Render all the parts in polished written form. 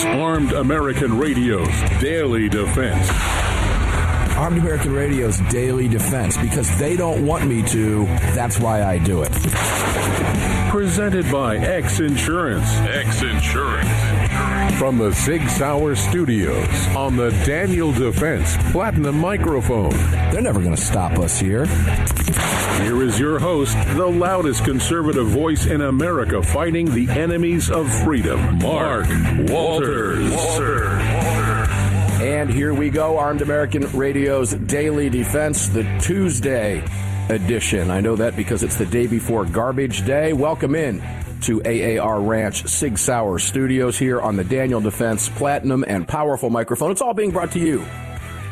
Armed American Radio's Daily Defense. Armed American Radio's Daily Defense, because they don't want me to, that's why I do it. Presented by X-Insurance. X-Insurance. From the Sig Sauer Studios on the Daniel Defense Platinum Microphone. They're never going to stop us here. Here is your host, the loudest conservative voice in America fighting the enemies of freedom, Mark Walters. And here we go, Armed American Radio's Daily Defense, the Tuesday edition. I know that because it's the day before Garbage Day. Welcome in to AAR Ranch Sig Sauer Studios here on the Daniel Defense Platinum and Powerful Microphone. It's all being brought to you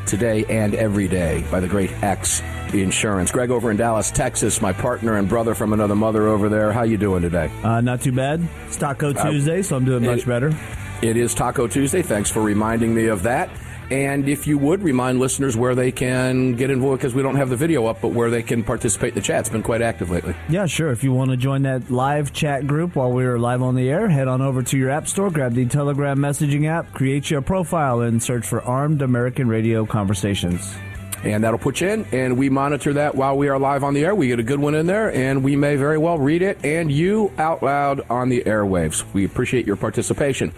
today and every day by the great X Insurance. Greg over in Dallas, Texas, my partner and brother from another mother over there. How you doing today? Not too bad. It's Taco Tuesday, so I'm doing much better. It is Taco Tuesday. Thanks for reminding me of that. And if you would, remind listeners where they can get involved, because we don't have the video up, but where they can participate in the chat. It's been quite active lately. Yeah, sure. If you want to join that live chat group while we're live on the air, head on over to your app store, grab the Telegram messaging app, create your profile, and search for Armed American Radio Conversations. And that'll put you in, and we monitor that while we are live on the air. We get a good one in there, and we may very well read it and you out loud on the airwaves. We appreciate your participation.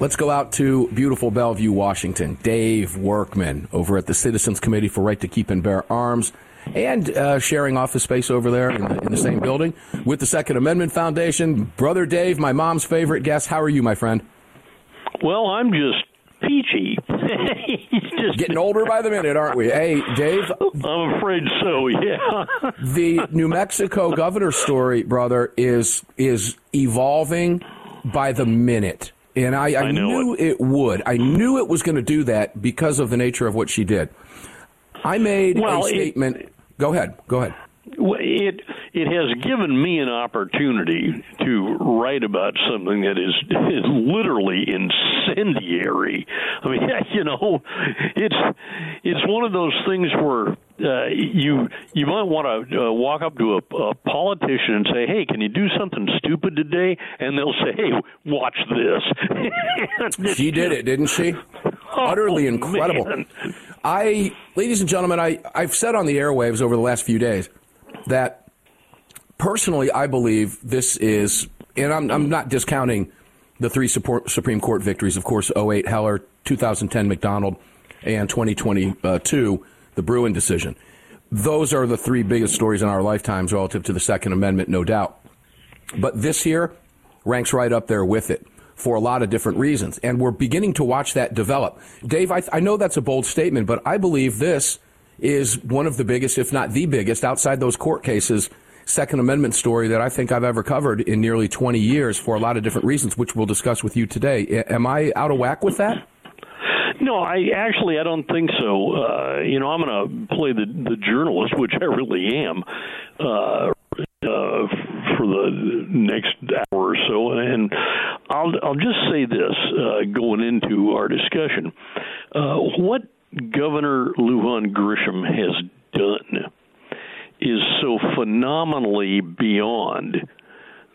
Let's go out to beautiful Bellevue, Washington. Dave Workman over at the Citizens Committee for the Right to Keep and Bear Arms, and sharing office space over there in the same building with the Second Amendment Foundation. Brother Dave, my mom's favorite guest. How are you, my friend? Well, I'm just peachy. Just getting older by the minute, aren't we? Hey, Dave. I'm afraid so, yeah. The New Mexico governor story, brother, is evolving by the minute. And I knew it would. I knew it was going to do that because of the nature of what she did. I made a statement. Go ahead. It has given me an opportunity to write about something that is literally incendiary. I mean, it's one of those things where you might want to walk up to a politician and say, "Hey, can you do something stupid today?" And they'll say, "Hey, watch this." She did it, didn't she? Utterly incredible. Man. Ladies and gentlemen, I've said on the airwaves over the last few days that personally I believe this is, and I'm not discounting the three Supreme Court victories, of course, 2008 Heller, 2010 McDonald, and 2022. The Bruin decision. Those are the three biggest stories in our lifetimes relative to the Second Amendment, no doubt. But this here ranks right up there with it for a lot of different reasons. And we're beginning to watch that develop. Dave, I know that's a bold statement, but I believe this is one of the biggest, if not the biggest, outside those court cases, Second Amendment story that I think I've ever covered in nearly 20 years for a lot of different reasons, which we'll discuss with you today. Am I out of whack with that? No, I don't think so. I'm going to play the journalist, which I really am, for the next hour or so, and I'll just say this going into our discussion: what Governor Lujan Grisham has done is so phenomenally beyond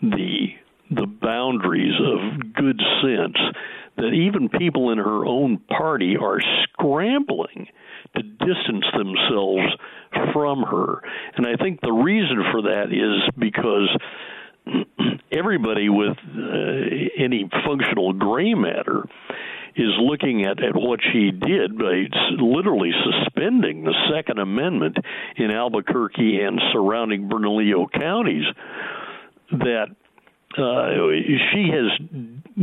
the boundaries of good sense that even people in her own party are scrambling to distance themselves from her. And I think the reason for that is because everybody with any functional gray matter is looking at what she did by literally suspending the Second Amendment in Albuquerque and surrounding Bernalillo counties, that she has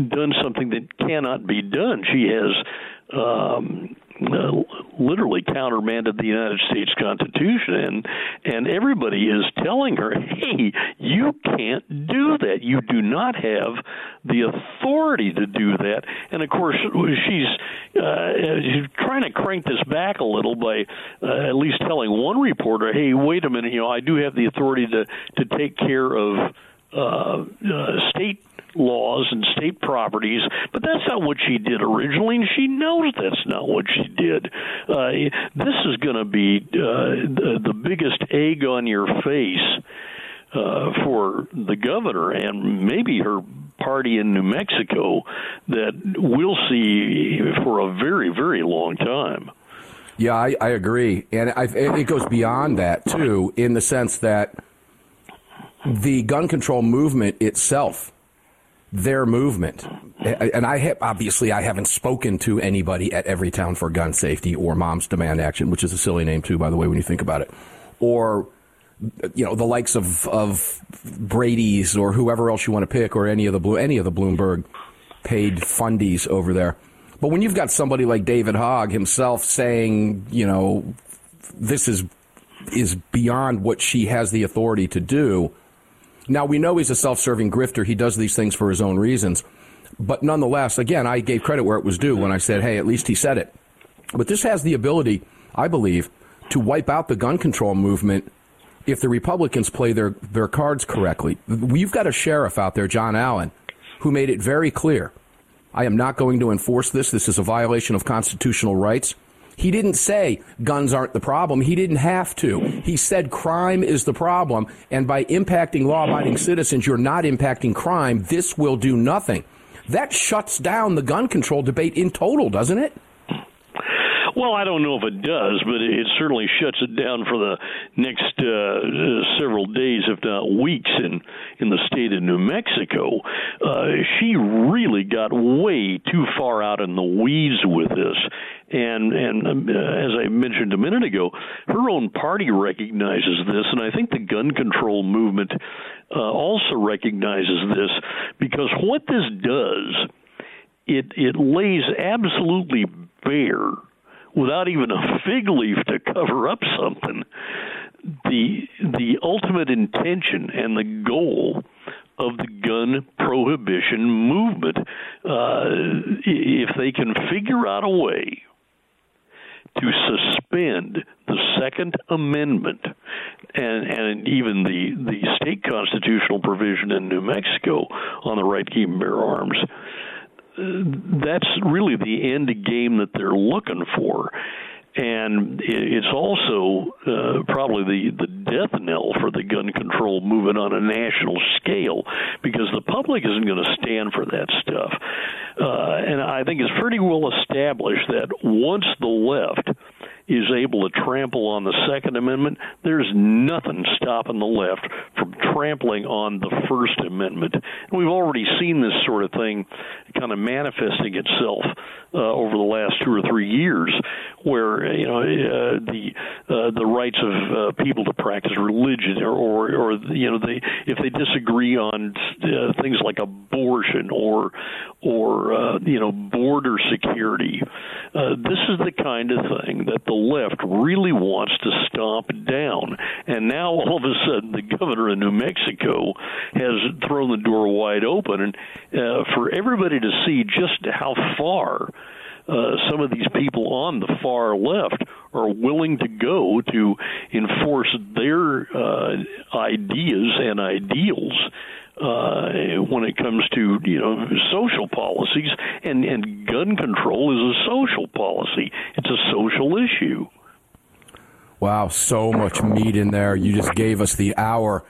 done something that cannot be done. She has literally countermanded the United States Constitution, and everybody is telling her, hey, you can't do that. You do not have the authority to do that. And, of course, she's trying to crank this back a little by at least telling one reporter, hey, wait a minute, you know, I do have the authority to take care of state laws and state properties, but that's not what she did originally, and she knows that's not what she did. This is going to be the biggest egg on your face for the governor and maybe her party in New Mexico that we'll see for a very, very long time. Yeah, I agree. And it goes beyond that, too, in the sense that the gun control movement itself, their movement, and I haven't spoken to anybody at Every Town for Gun Safety or Moms Demand Action, which is a silly name, too, by the way, when you think about it, or, you know, the likes of Brady's or whoever else you want to pick, or any of the Bloomberg paid fundies over there. But when you've got somebody like David Hogg himself saying, you know, this is beyond what she has the authority to do. Now, we know he's a self-serving grifter. He does these things for his own reasons. But nonetheless, again, I gave credit where it was due when I said, hey, at least he said it. But this has the ability, I believe, to wipe out the gun control movement if the Republicans play their cards correctly. We've got a sheriff out there, John Allen, who made it very clear, I am not going to enforce this. This is a violation of constitutional rights. He didn't say guns aren't the problem. He didn't have to. He said crime is the problem. And by impacting law-abiding citizens, you're not impacting crime. This will do nothing. That shuts down the gun control debate in total, doesn't it? Well, I don't know if it does, but it certainly shuts it down for the next several days, if not weeks, in the state of New Mexico. She really got way too far out in the weeds with this. And as I mentioned a minute ago, her own party recognizes this, and I think the gun control movement also recognizes this, because what this does, it lays absolutely bare, without even a fig leaf to cover up something, the ultimate intention and the goal of the gun prohibition movement. If they can figure out a way to suspend the Second Amendment and even the state constitutional provision in New Mexico on the right to keep and bear arms, that's really the end game that they're looking for. And it's also probably the death knell for the gun control movement on a national scale, because the public isn't going to stand for that stuff. And I think it's pretty well established that once the left is able to trample on the Second Amendment, there's nothing stopping the left from trampling on the First Amendment. And we've already seen this sort of thing kind of manifesting itself over the last 2 or 3 years, where the rights of people to practice religion, if they disagree on things like abortion or border security, this is the kind of thing that the left really wants to stomp down. And now all of a sudden the governor of New Mexico has thrown the door wide open, and for everybody to see just how far some of these people on the far left are willing to go to enforce their ideas and ideals when it comes to, social policies. And gun control is a social policy. It's a social issue. Wow, so much meat in there. You just gave us the hour.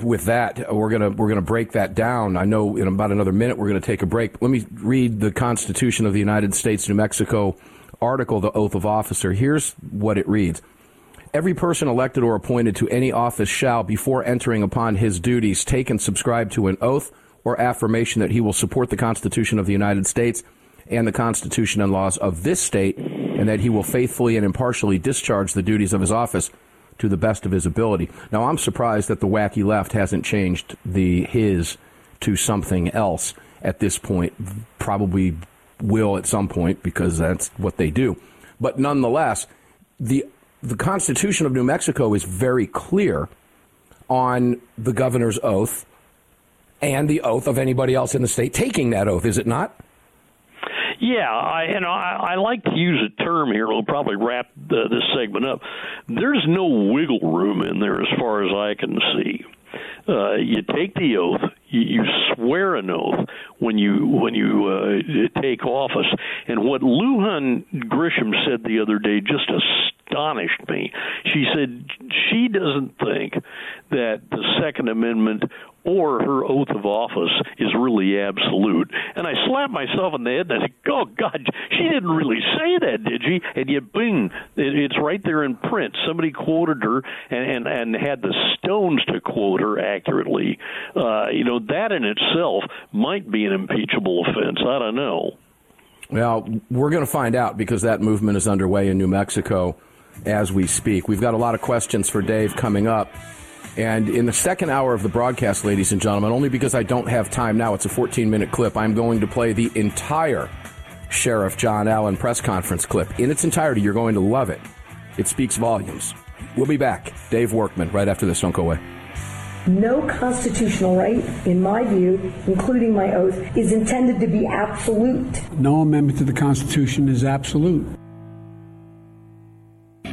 With that, we're gonna break that down. I know in about another minute we're going to take a break. Let me read the Constitution of the United States, New Mexico article, The Oath of Office. Here's what it reads. Every person elected or appointed to any office shall, before entering upon his duties, take and subscribe to an oath or affirmation that he will support the Constitution of the United States and the Constitution and laws of this state, and that he will faithfully and impartially discharge the duties of his office to the best of his ability. Now, I'm surprised that the wacky left hasn't changed the his to something else at this point. Probably will at some point, because that's what they do. But nonetheless, the Constitution of New Mexico is very clear on the governor's oath and the oath of anybody else in the state taking that oath, is it not? Yeah, I like to use a term here. We'll probably wrap this segment up. There's no wiggle room in there as far as I can see. You take the oath, you swear an oath when you take office. And what Lujan Grisham said the other day just astonished me. She said she doesn't think that the Second Amendment or her oath of office is really absolute. And I slapped myself in the head and I said, oh, God, she didn't really say that, did she? And yet, bing, it's right there in print. Somebody quoted her and had the stones to quote her accurately. That in itself might be an impeachable offense. I don't know. Well, we're going to find out because that movement is underway in New Mexico as we speak. We've got a lot of questions for Dave coming up. And in the second hour of the broadcast, ladies and gentlemen, only because I don't have time now, it's a 14-minute clip, I'm going to play the entire Sheriff John Allen press conference clip. In its entirety, you're going to love it. It speaks volumes. We'll be back. Dave Workman, right after this. Don't go away. No constitutional right, in my view, including my oath, is intended to be absolute. No amendment to the Constitution is absolute.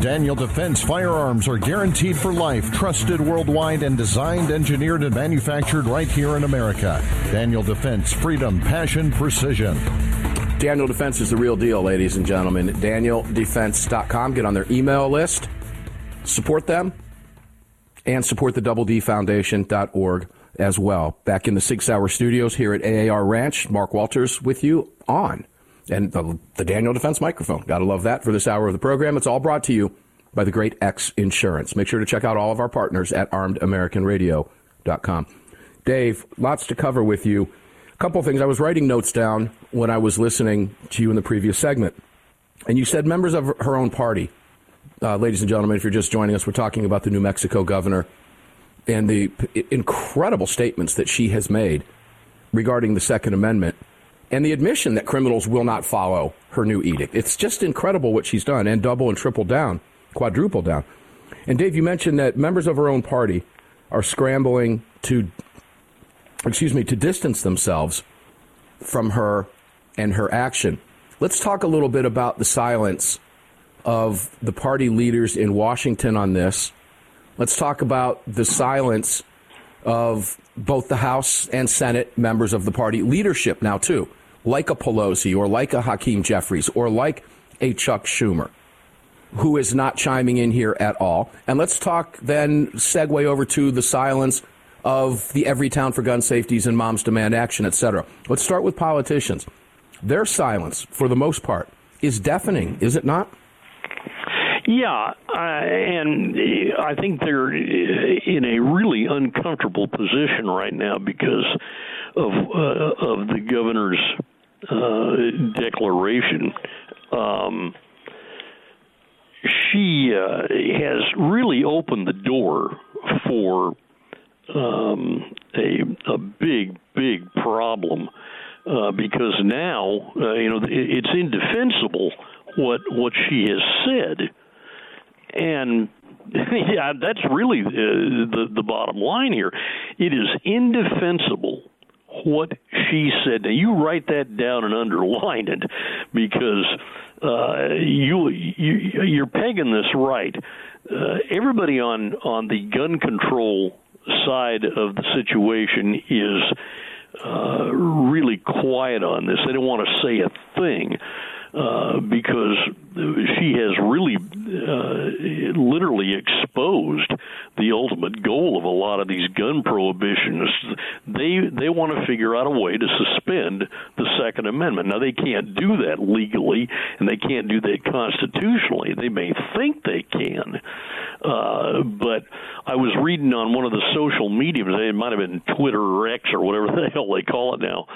Daniel Defense firearms are guaranteed for life, trusted worldwide, and designed, engineered, and manufactured right here in America. Daniel Defense, freedom, passion, precision. Daniel Defense is the real deal, ladies and gentlemen. DanielDefense.com. Get on their email list. Support them. And support the DoubleDFoundation.org as well. Back in the 6 hour studios here at AAR Ranch, Mark Walters with you on. And the Daniel Defense microphone. Got to love that for this hour of the program. It's all brought to you by the great X Insurance. Make sure to check out all of our partners at armedamericanradio.com. Dave, lots to cover with you. A couple of things. I was writing notes down when I was listening to you in the previous segment. And you said members of her own party. Ladies and gentlemen, if you're just joining us, we're talking about the New Mexico governor and the incredible statements that she has made regarding the Second Amendment. And the admission that criminals will not follow her new edict. It's just incredible what she's done, and double and triple down, quadruple down. And Dave, you mentioned that members of her own party are scrambling to distance themselves from her and her action. Let's talk a little bit about the silence of the party leaders in Washington on this. Let's talk about the silence of both the House and Senate members of the party leadership now, too. Like a Pelosi or like a Hakeem Jeffries or like a Chuck Schumer, who is not chiming in here at all. And let's talk then segue over to the silence of the Every Town for Gun Safeties and Moms Demand Action, etc. Let's start with politicians. Their silence, for the most part, is deafening, is it not? Yeah, and I think they're in a really uncomfortable position right now because of the governor's declaration. She has really opened the door for a big problem because now it's indefensible what she has said. And yeah, that's really the bottom line here. It is indefensible what she said. Now, you write that down and underline it because you're pegging this right. Everybody on the gun control side of the situation is really quiet on this. They don't want to say a thing. Because she has really literally exposed the ultimate goal of a lot of these gun prohibitions. They want to figure out a way to suspend the Second Amendment. Now, they can't do that legally, and they can't do that constitutionally. They may think they can, but I was reading on one of the social mediums, it might have been Twitter or X or whatever the hell they call it now,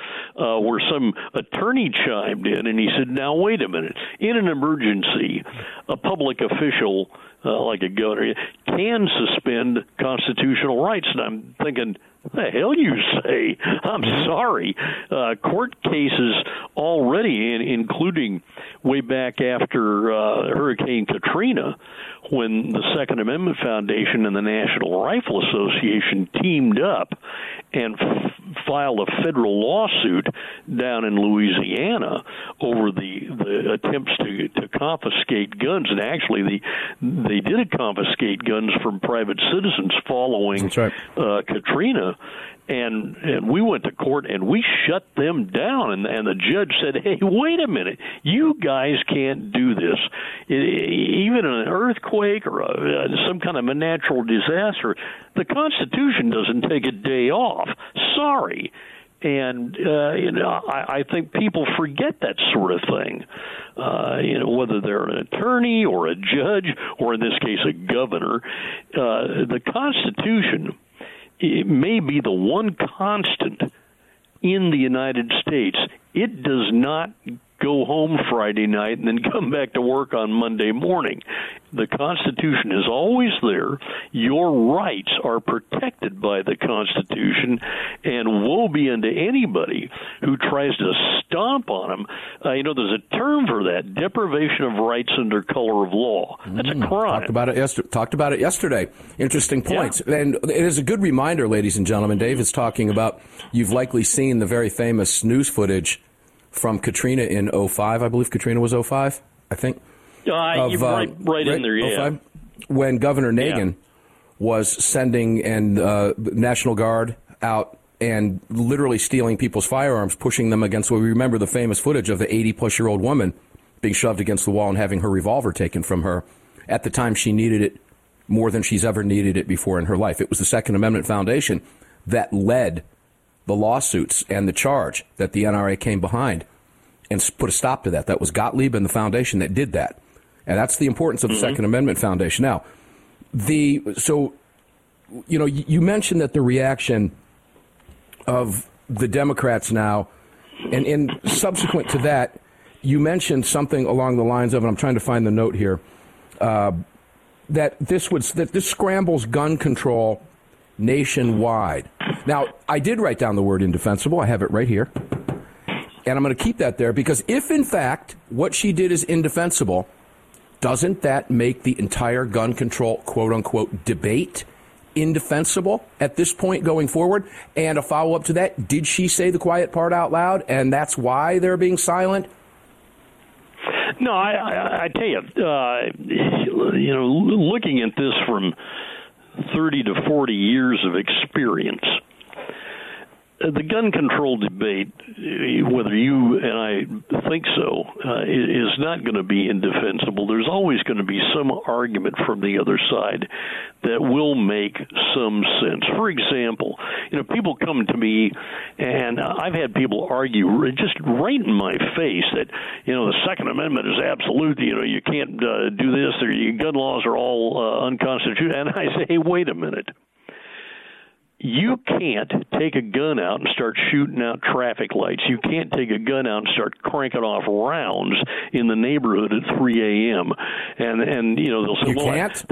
where some attorney chimed in, and he said, now, wait a minute. In an emergency, a public official like a governor can suspend constitutional rights. And I'm thinking, what the hell you say? I'm sorry. Court cases already, including way back after Hurricane Katrina, when the Second Amendment Foundation and the National Rifle Association teamed up and file a federal lawsuit down in Louisiana over the attempts to confiscate guns. And actually, they did confiscate guns from private citizens following Katrina. And we went to court and we shut them down. And the judge said, hey, wait a minute. You guys can't do this. Even an earthquake or some kind of a natural disaster, the Constitution doesn't take a day off. Sorry. And, I think people forget that sort of thing, whether they're an attorney or a judge or, in this case, a governor. The Constitution, it may be the one constant in the United States. It does not go home Friday night and then come back to work on Monday morning. The Constitution is always there. Your rights are protected by the Constitution, and woe be unto anybody who tries to stomp on them. There's a term for that, deprivation of rights under color of law. That's a crime. Talked about it yesterday. Interesting points. Yeah. And it is a good reminder, ladies and gentlemen. Dave is talking about, you've likely seen the very famous news footage from Katrina in 2005, I believe Katrina was 2005, I think. Right in there, yeah. 2005, when Governor Nagin was sending National Guard out and literally stealing people's firearms, pushing them against, we remember the famous footage of the 80-plus-year-old woman being shoved against the wall and having her revolver taken from her. At the time, she needed it more than she's ever needed it before in her life. It was the Second Amendment Foundation that led the lawsuits and the charge that the NRA came behind and put a stop to that. That was Gottlieb and the foundation that did that. And that's the importance of the Second Amendment Foundation. Now, you mentioned that the reaction of the Democrats now, and subsequent to that, you mentioned something along the lines of, and I'm trying to find the note here, that this scrambles gun control nationwide. Now, I did write down the word indefensible. I have it right here. And I'm going to keep that there because if, in fact, what she did is indefensible, doesn't that make the entire gun control, quote unquote, debate indefensible at this point going forward? And a follow-up to that, did she say the quiet part out loud and that's why they're being silent? No, I tell you, looking at this from 30 to 40 years of experience, the gun control debate, whether you and I think so, is not going to be indefensible. There's always going to be some argument from the other side that will make some sense. For example, people come to me, and I've had people argue just right in my face that, the Second Amendment is absolute. You can't do this, or your gun laws are all unconstitutional. And I say, hey, wait a minute. You can't take a gun out and start shooting out traffic lights. You can't take a gun out and start cranking off rounds in the neighborhood at 3 a.m. And they'll say, well, that's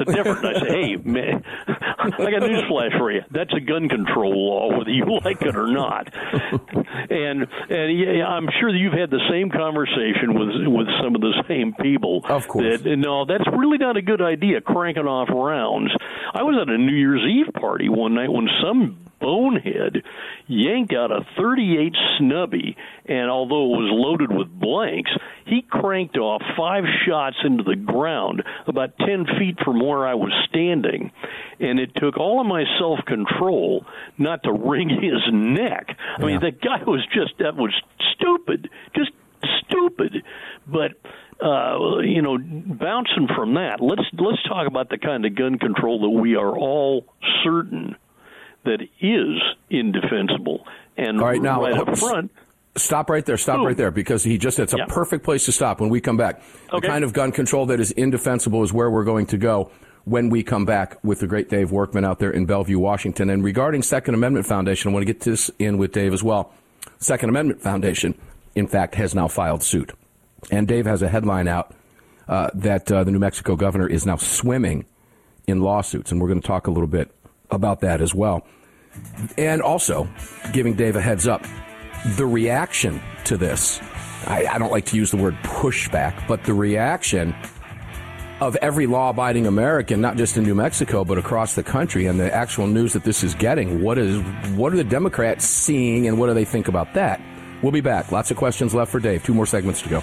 a different. I say, hey, man, I got a newsflash for you. That's a gun control law, whether you like it or not. And I'm sure that you've had the same conversation with some of the same people. Of course. No, that's really not a good idea, cranking off rounds. I was at a New Year's Eve party one night when some bonehead yanked out a .38 Snubby, and although it was loaded with blanks, he cranked off 5 shots into the ground about 10 feet from where I was standing, and it took all of my self-control not to wring his neck. I mean, that guy was that was stupid, but bouncing from that, let's talk about the kind of gun control that we are all certain that is indefensible. And all right, now, right up front. Stop right there. Stop right there, because it's a perfect place to stop when we come back. Okay. The kind of gun control that is indefensible is where we're going to go when we come back with the great Dave Workman out there in Bellevue, Washington. And regarding Second Amendment Foundation, I want to get this in with Dave as well. Second Amendment Foundation, in fact, has now filed suit. And Dave has a headline out that the New Mexico governor is now swimming in lawsuits. And we're going to talk a little bit about that as well. And also giving Dave a heads up, the reaction to this, I don't like to use the word pushback, but the reaction of every law-abiding American, not just in New Mexico, but across the country, and the actual news that this is getting. What are the Democrats seeing, and what do they think about that? We'll be back. Lots of questions left for Dave. 2 more segments to go.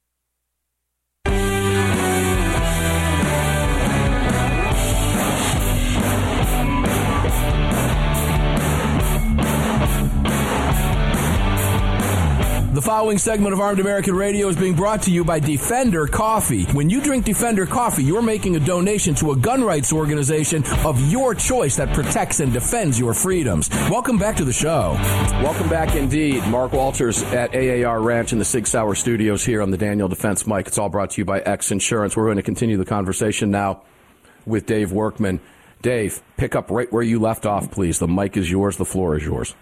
The following segment of Armed American Radio is being brought to you by Defender Coffee. When you drink Defender Coffee, you're making a donation to a gun rights organization of your choice that protects and defends your freedoms. Welcome back to the show. Welcome back indeed. Mark Walters at AAR Ranch in the Sig Sauer Studios here on the Daniel Defense Mic. It's all brought to you by X-Insurance. We're going to continue the conversation now with Dave Workman. Dave, pick up right where you left off, please. The mic is yours. The floor is yours.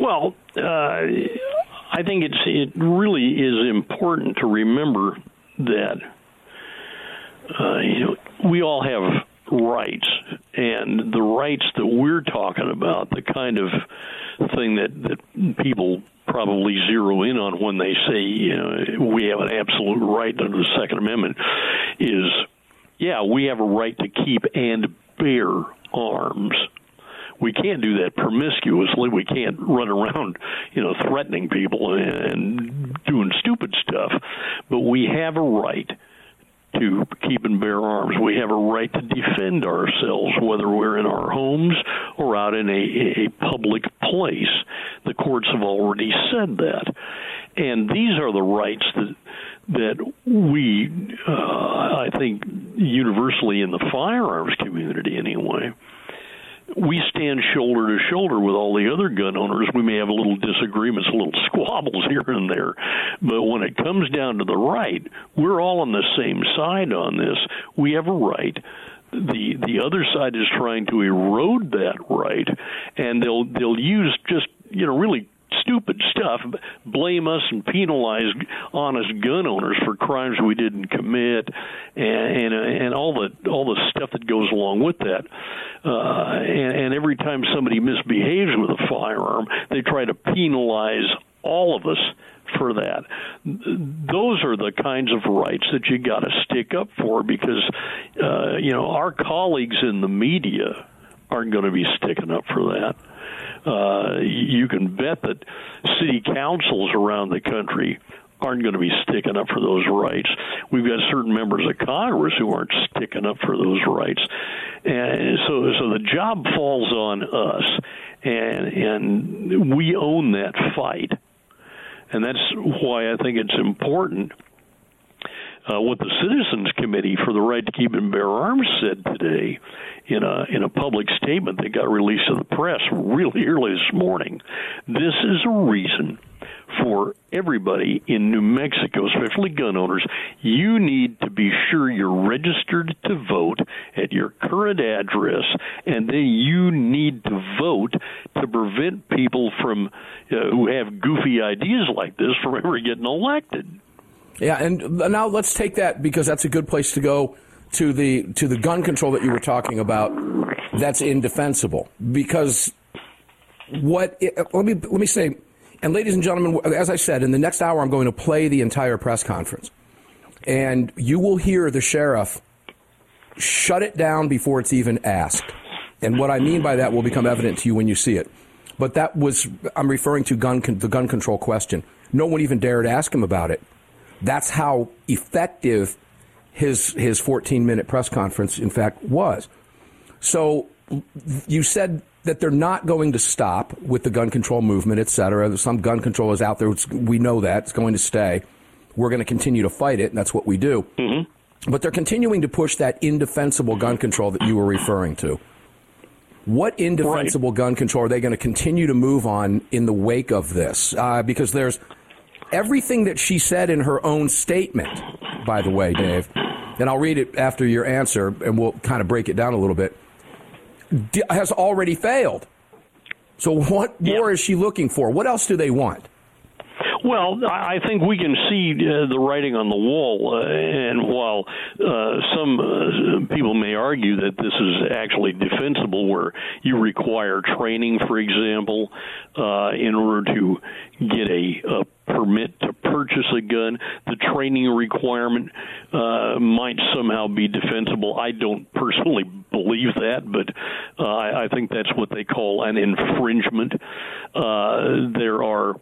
Well, I think it really is important to remember that we all have rights, and the rights that we're talking about, the kind of thing that people probably zero in on when they say, we have an absolute right under the Second Amendment is, we have a right to keep and bear arms. We can't do that promiscuously. We can't run around, threatening people and doing stupid stuff. But we have a right to keep and bear arms. We have a right to defend ourselves, whether we're in our homes or out in a public place. The courts have already said that. And these are the rights that we, I think, universally in the firearms community anyway, we stand shoulder to shoulder with all the other gun owners. We may have little disagreements, little squabbles here and there, but when it comes down to the right, we're all on the same side on this. We have a right. The other side is trying to erode that right, and they'll use just, really stupid stuff, blame us and penalize honest gun owners for crimes we didn't commit, and all the stuff that goes along with that. And every time somebody misbehaves with a firearm, they try to penalize all of us for that. Those are the kinds of rights that you got to stick up for, because our colleagues in the media aren't going to be sticking up for that. You can bet that city councils around the country aren't going to be sticking up for those rights. We've got certain members of Congress who aren't sticking up for those rights. And so the job falls on us, and we own that fight. And that's why I think it's important what the Citizens Committee for the Right to Keep and Bear Arms said today in a public statement that got released to the press really early this morning. This is a reason for everybody in New Mexico, especially gun owners, you need to be sure you're registered to vote at your current address, and then you need to vote to prevent people from who have goofy ideas like this from ever getting elected. Yeah, and now let's take that, because that's a good place to go to the gun control that you were talking about. That's indefensible, because let me say, and ladies and gentlemen, as I said, in the next hour I'm going to play the entire press conference, and you will hear the sheriff shut it down before it's even asked. And what I mean by that will become evident to you when you see it. But that was, I'm referring to the gun control question. No one even dared ask him about it. That's how effective his 14-minute press conference, in fact, was. So you said that they're not going to stop with the gun control movement, et cetera. Some gun control is out there. We know that. It's going to stay. We're going to continue to fight it, and that's what we do. Mm-hmm. But they're continuing to push that indefensible gun control that you were referring to. What indefensible gun control are they going to continue to move on in the wake of this? Because there's... Everything that she said in her own statement, by the way, Dave, and I'll read it after your answer, and we'll kind of break it down a little bit, has already failed. So what more is she looking for? What else do they want? Well, I think we can see the writing on the wall, and while some people may argue that this is actually defensible, where you require training, for example, in order to get a permit to purchase a gun, the training requirement might somehow be defensible. I don't personally believe that, but I think that's what they call an infringement. There are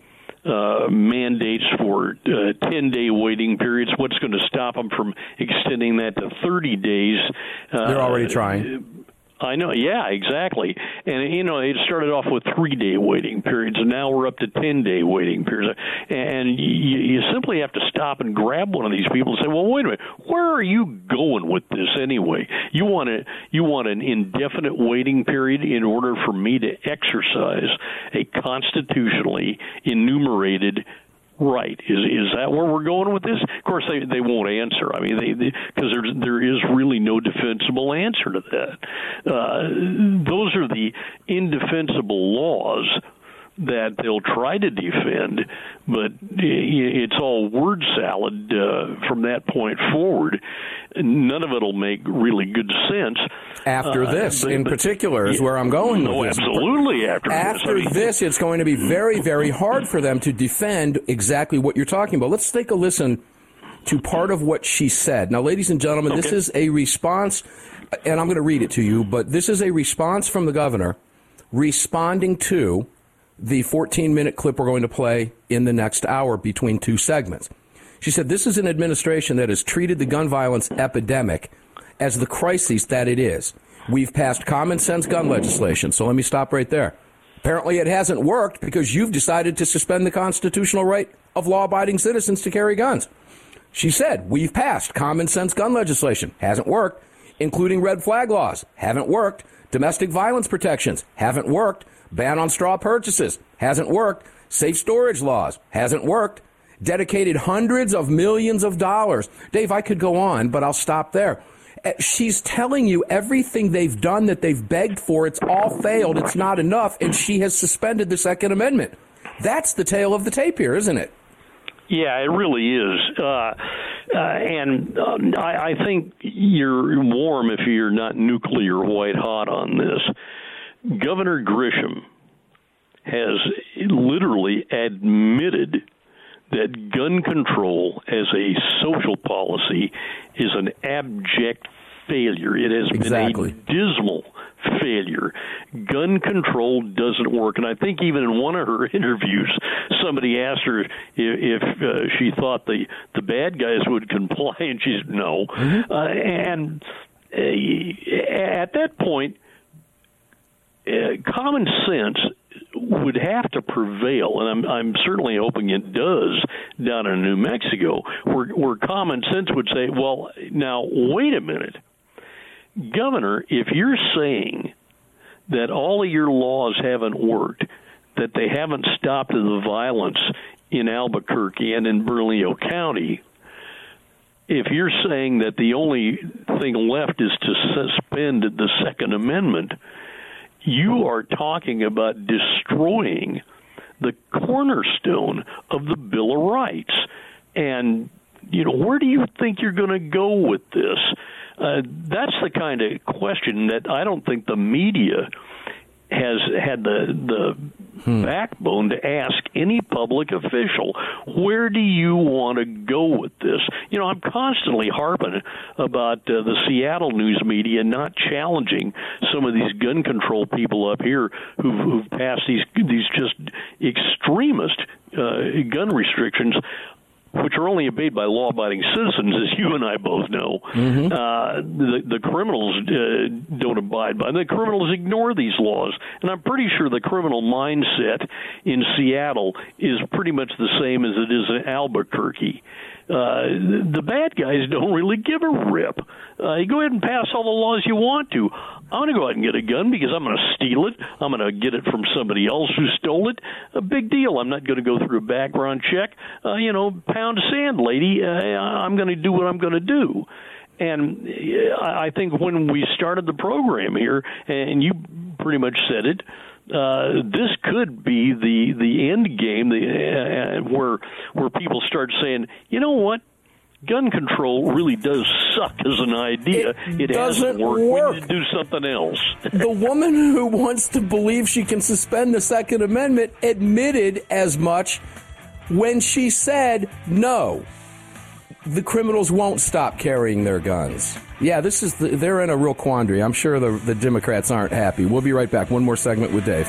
mandates for 10-day waiting periods. What's going to stop them from extending that to 30 days? They're already trying. I know. Yeah, exactly. And, it started off with 3-day waiting periods, and now we're up to 10-day waiting periods. And you simply have to stop and grab one of these people and say, well, wait a minute, where are you going with this anyway? You want an indefinite waiting period in order for me to exercise a constitutionally enumerated right. Is that where we're going with this? Of course, they won't answer. I mean, because there is really no defensible answer to that. Those are the indefensible laws that they'll try to defend, but it's all word salad from that point forward. None of it will make really good sense. After this, in particular, is where I'm going with this. Absolutely. After this, it's going to be very, very hard for them to defend exactly what you're talking about. Let's take a listen to part of what she said. Now, ladies and gentlemen, This is a response, and I'm going to read it to you, but this is a response from the governor responding to the 14-minute clip we're going to play in the next hour between two segments. She said, "This is an administration that has treated the gun violence epidemic as the crisis that it is. We've passed common sense gun legislation." So let me stop right there. Apparently it hasn't worked because you've decided to suspend the constitutional right of law-abiding citizens to carry guns. She said, "We've passed common sense gun legislation." Hasn't worked. "Including red flag laws." Haven't worked. "Domestic violence protections." Haven't worked. "Ban on straw purchases." Hasn't worked. "Safe storage laws." Hasn't worked. "Dedicated hundreds of millions of dollars." Dave, I could go on, but I'll stop there. She's telling you everything they've done that they've begged for, it's all failed, it's not enough, and she has suspended the Second Amendment. That's the tale of the tape here, isn't it? Yeah, it really is. I think you're warm if you're not nuclear white hot on this. Governor Grisham has literally admitted that gun control as a social policy is an abject failure. It has been a dismal failure. Gun control doesn't work. And I think even in one of her interviews, somebody asked her if she thought the bad guys would comply, and she said no. Mm-hmm. At that point, common sense would have to prevail, and I'm certainly hoping it does down in New Mexico, where common sense would say, well, now, wait a minute. Governor, if you're saying that all of your laws haven't worked, that they haven't stopped the violence in Albuquerque and in Bernalillo County, if you're saying that the only thing left is to suspend the Second Amendment, you are talking about destroying the cornerstone of the Bill of Rights. And, where do you think you're going to go with this? That's the kind of question that I don't think the media has had the backbone to ask any public official. Where do you want to go with this? I'm constantly harping about the Seattle news media not challenging some of these gun control people up here who've passed these just extremist gun restrictions, which are only obeyed by law-abiding citizens, as you and I both know. Mm-hmm. The criminals don't abide by them. The criminals ignore these laws. And I'm pretty sure the criminal mindset in Seattle is pretty much the same as it is in Albuquerque. The bad guys don't really give a rip. You go ahead and pass all the laws you want to. I'm going to go out and get a gun because I'm going to steal it. I'm going to get it from somebody else who stole it. A big deal. I'm not going to go through a background check. Pound sand, lady. I'm going to do what I'm going to do. And I think when we started the program here, and you pretty much said it, this could be the end game, where people start saying, you know what? Gun control really does suck as an idea. It doesn't work. We need to do something else. The woman who wants to believe she can suspend the Second Amendment admitted as much when she said, no, the criminals won't stop carrying their guns. Yeah, this is they're in a real quandary. I'm sure the Democrats aren't happy. We'll be right back. One more segment with Dave.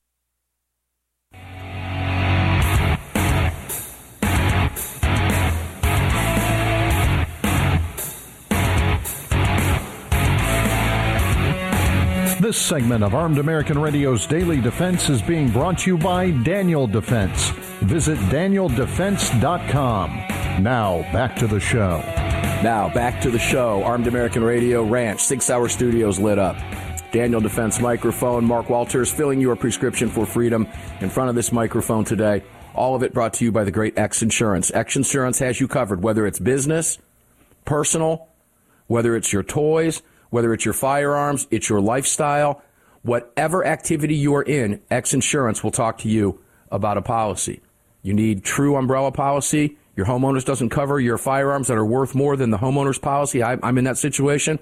This segment of Armed American Radio's Daily Defense is being brought to you by Daniel Defense. Visit DanielDefense.com. Now, back to the show. Armed American Radio Ranch, 6-hour studios lit up. Daniel Defense microphone, Mark Walters filling your prescription for freedom in front of this microphone today. All of it brought to you by the great X Insurance. X Insurance has you covered, whether it's business, personal, whether it's your toys, whether it's your firearms, it's your lifestyle, whatever activity you're in, X Insurance will talk to you about a policy. You need true umbrella policy. Your homeowners doesn't cover your firearms that are worth more than the homeowner's policy. I'm in that situation.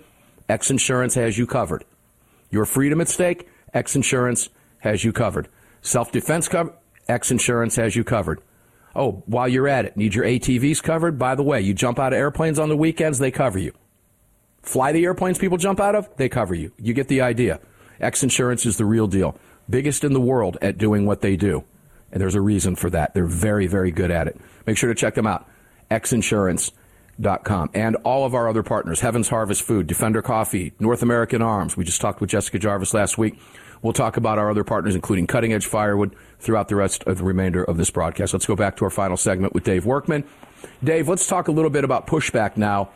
X Insurance has you covered. Your freedom at stake, X Insurance has you covered. Self-defense cover, X Insurance has you covered. Oh, while you're at it, need your ATVs covered? By the way, you jump out of airplanes on the weekends, they cover you. Fly the airplanes people jump out of, they cover you. You get the idea. X Insurance is the real deal. Biggest in the world at doing what they do. And there's a reason for that. They're very, very good at it. Make sure to check them out. X Insurance. Defender.com, and all of our other partners, Heaven's Harvest Food, Defender Coffee, North American Arms. We just talked with Jessica Jarvis last week. We'll talk about our other partners, including Cutting Edge Firewood, throughout the rest of the remainder of this broadcast. Let's go back to our final segment with Dave Workman. Dave, let's talk a little bit about pushback now.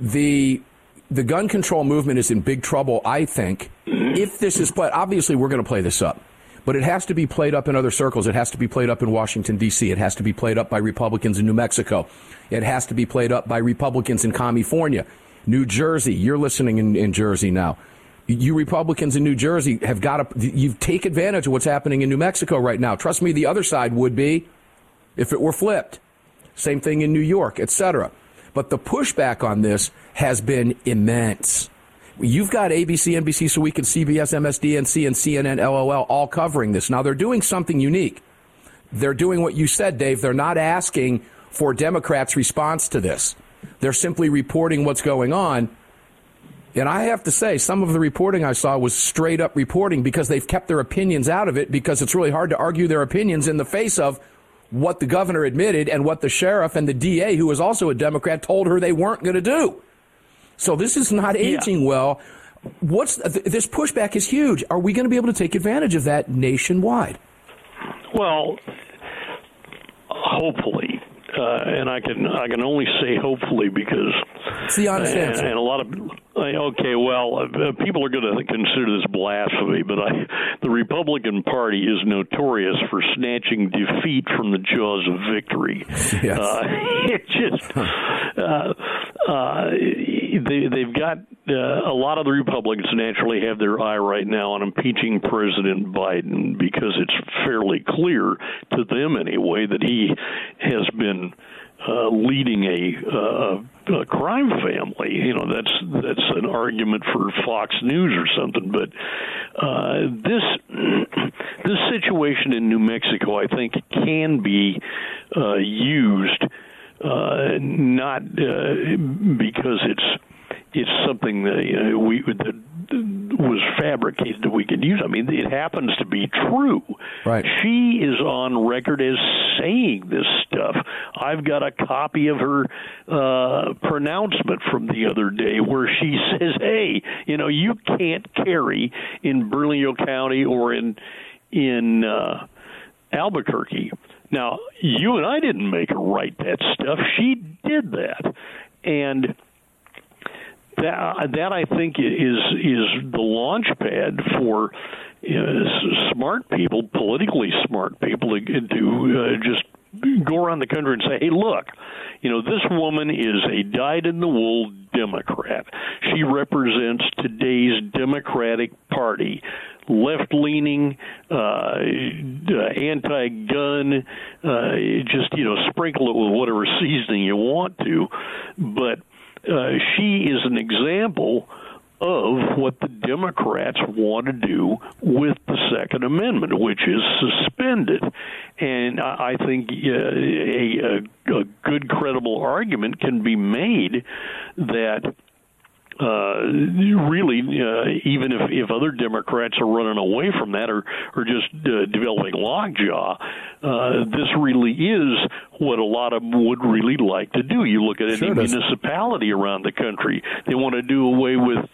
The gun control movement is in big trouble, I think, if this is played. Obviously, we're going to play this up, but it has to be played up in other circles. It has to be played up in Washington, D.C. It has to be played up by Republicans in New Mexico. It has to be played up by Republicans in California, New Jersey. You're listening in Jersey now. You Republicans in New Jersey have got to, you take advantage of what's happening in New Mexico right now. Trust me, the other side would be if it were flipped. Same thing in New York, etc. But the pushback on this has been immense. You've got ABC, NBC, So We Can, CBS, MSDNC, and CNN, LOL, all covering this. Now, they're doing something unique. They're doing what you said, Dave. They're not asking for Democrats' response to this. They're simply reporting what's going on. And I have to say, some of the reporting I saw was straight-up reporting because they've kept their opinions out of it because it's really hard to argue their opinions in the face of what the governor admitted and what the sheriff and the DA, who was also a Democrat, told her they weren't going to do. So this is not aging well. This pushback is huge. Are we going to be able to take advantage of that nationwide? Well, hopefully. And I can only say hopefully because it's the honest answer. And a lot of people are going to consider this blasphemy, but the Republican Party is notorious for snatching defeat from the jaws of victory. Yes. They've got a lot of the Republicans naturally have their eye right now on impeaching President Biden because it's fairly clear to them anyway that he has been leading a crime family. You know, that's an argument for Fox News or something. But this situation in New Mexico, I think, can be used because it's something that was fabricated that we could use. I mean, it happens to be true. Right. She is on record as saying this stuff. I've got a copy of her pronouncement from the other day where she says, hey, you can't carry in Bernalillo County or in Albuquerque. Now, you and I didn't make her write that stuff. She did that. And that I think is the launch pad for smart people, politically smart people, to just go around the country and say, hey, look, this woman is a dyed-in-the-wool Democrat. She represents today's Democratic Party, left-leaning, anti-gun, just, sprinkle it with whatever seasoning you want to. But she is an example of what the Democrats want to do with the Second Amendment, which is suspended. And I think a good, credible argument can be made that even if other Democrats are running away from that or just developing logjam, this really is what a lot of them would really like to do. You look at any municipality around the country, they want to do away with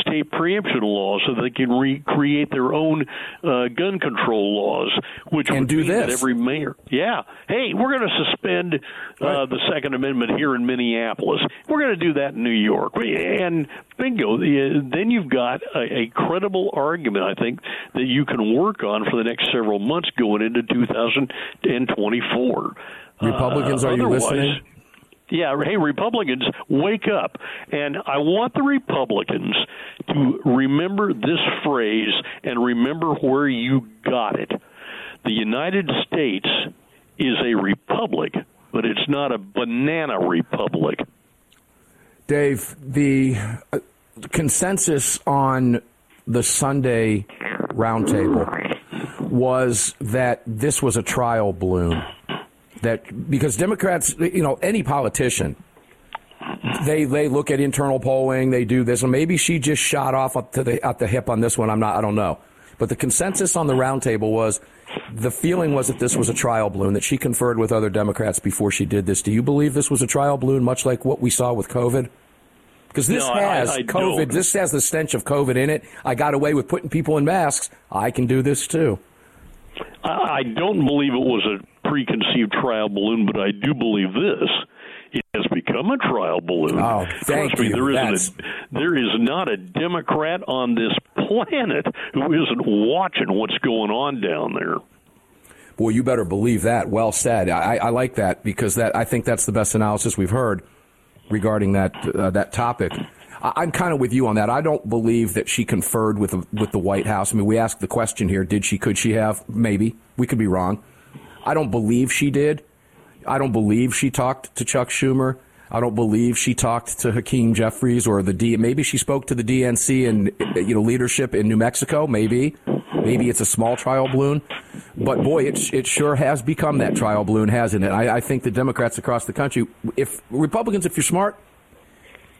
state preemption laws so they can recreate their own gun control laws, which would do that every mayor. Yeah. Hey, we're going to suspend the Second Amendment here in Minneapolis. We're going to do that in New York. And bingo, then you've got a credible argument, I think, that you can work on for the next several months going into 2024. Republicans, are you listening? Yeah, hey, Republicans, wake up. And I want the Republicans to remember this phrase and remember where you got it. The United States is a republic, but it's not a banana republic. Dave, the consensus on the Sunday roundtable was that this was a trial balloon. That because Democrats, any politician, they look at internal polling, they do this, and maybe she just shot off at the hip on this one. I don't know. But the consensus on the roundtable was the feeling was that this was a trial balloon, that she conferred with other Democrats before she did this. Do you believe this was a trial balloon, much like what we saw with COVID? Because this has COVID. This has the stench of COVID in it. I got away with putting people in masks. I can do this, too. I don't believe it was a preconceived trial balloon, but I do believe this. It has become a trial balloon. Oh, thank you. There is not a Democrat on this planet who isn't watching what's going on down there. Boy, you better believe that. Well said. I like that because I think that's the best analysis we've heard regarding that topic. I'm kind of with you on that. I don't believe that she conferred with the White House. I mean, we asked the question here, could she have? Maybe. We could be wrong. I don't believe she did. I don't believe she talked to Chuck Schumer. I don't believe she talked to Hakeem Jeffries or maybe she spoke to the DNC and leadership in New Mexico. Maybe it's a small trial balloon. But boy, it sure has become that trial balloon, hasn't it? I think the Democrats across the country, if you're smart,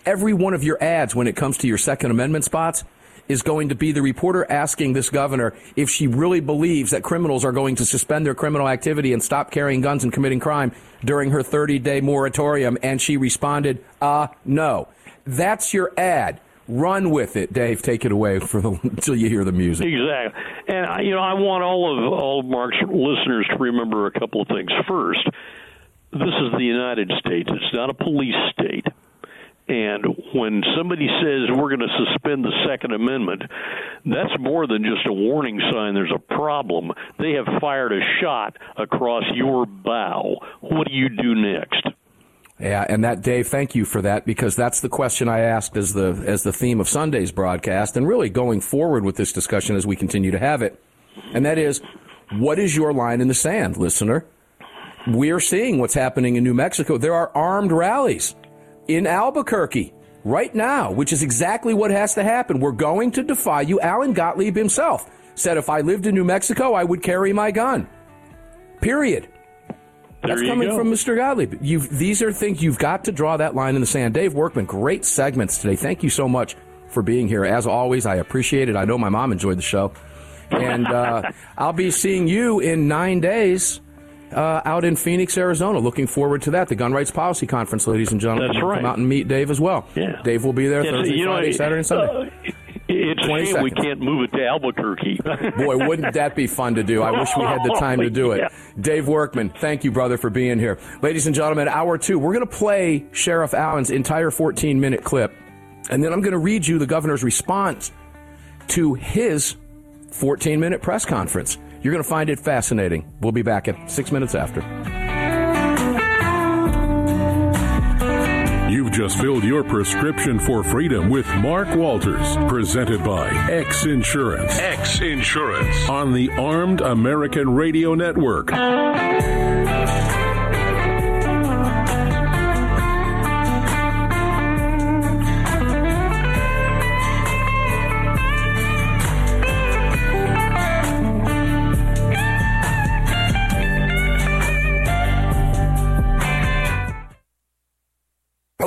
every one of your ads when it comes to your Second Amendment spots is going to be the reporter asking this governor if she really believes that criminals are going to suspend their criminal activity and stop carrying guns and committing crime during her 30-day moratorium, and she responded, no. That's your ad. Run with it, Dave. Take it away until you hear the music. Exactly. And, I want all of Mark's listeners to remember a couple of things. First, this is the United States. It's not a police state. And when somebody says we're going to suspend the Second Amendment, that's more than just a warning sign there's a problem. They have fired a shot across your bow. What do you do next? Yeah, and that, Dave, thank you for that, because that's the question I asked as the theme of Sunday's broadcast, and really going forward with this discussion as we continue to have it. And that is, what is your line in the sand, listener? We're seeing what's happening in New Mexico. There are armed rallies in Albuquerque right now, which is exactly what has to happen. We're going to defy you. Alan Gottlieb himself said if I lived in New Mexico, I would carry my gun. Period. That's coming from Mr. Gottlieb. These are things you've got to draw that line in the sand. Dave Workman, great segments today. Thank you so much for being here. As always, I appreciate it. I know my mom enjoyed the show. And I'll be seeing you in 9 days. Out in Phoenix, Arizona. Looking forward to that. The Gun Rights Policy Conference, ladies and gentlemen. That's right. Come out and meet Dave as well. Yeah. Dave will be there Thursday, Friday, Saturday, and Sunday. It's a shame we can't move it to Albuquerque. Boy, wouldn't that be fun to do? I wish we had the time to do it. Yeah. Dave Workman, thank you, brother, for being here. Ladies and gentlemen, hour two, we're going to play Sheriff Allen's entire 14-minute clip, and then I'm going to read you the governor's response to his 14-minute press conference. You're going to find it fascinating. We'll be back at 6 minutes after. You've just filled your prescription for freedom with Mark Walters, presented by X-Insurance. X-Insurance on the Armed American Radio Network.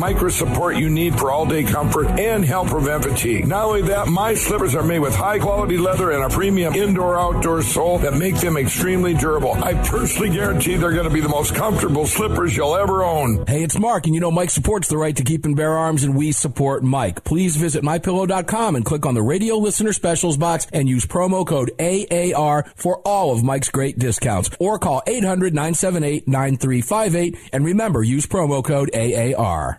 micro support you need for all-day comfort, and help prevent fatigue. Not only that, my slippers are made with high-quality leather and a premium indoor-outdoor sole that make them extremely durable. I personally guarantee they're going to be the most comfortable slippers you'll ever own. Hey, it's Mark, and Mike supports the right to keep and bear arms, and we support Mike. Please visit MyPillow.com and click on the Radio Listener Specials box and use promo code AAR for all of Mike's great discounts. Or call 800-978-9358, and remember, use promo code AAR.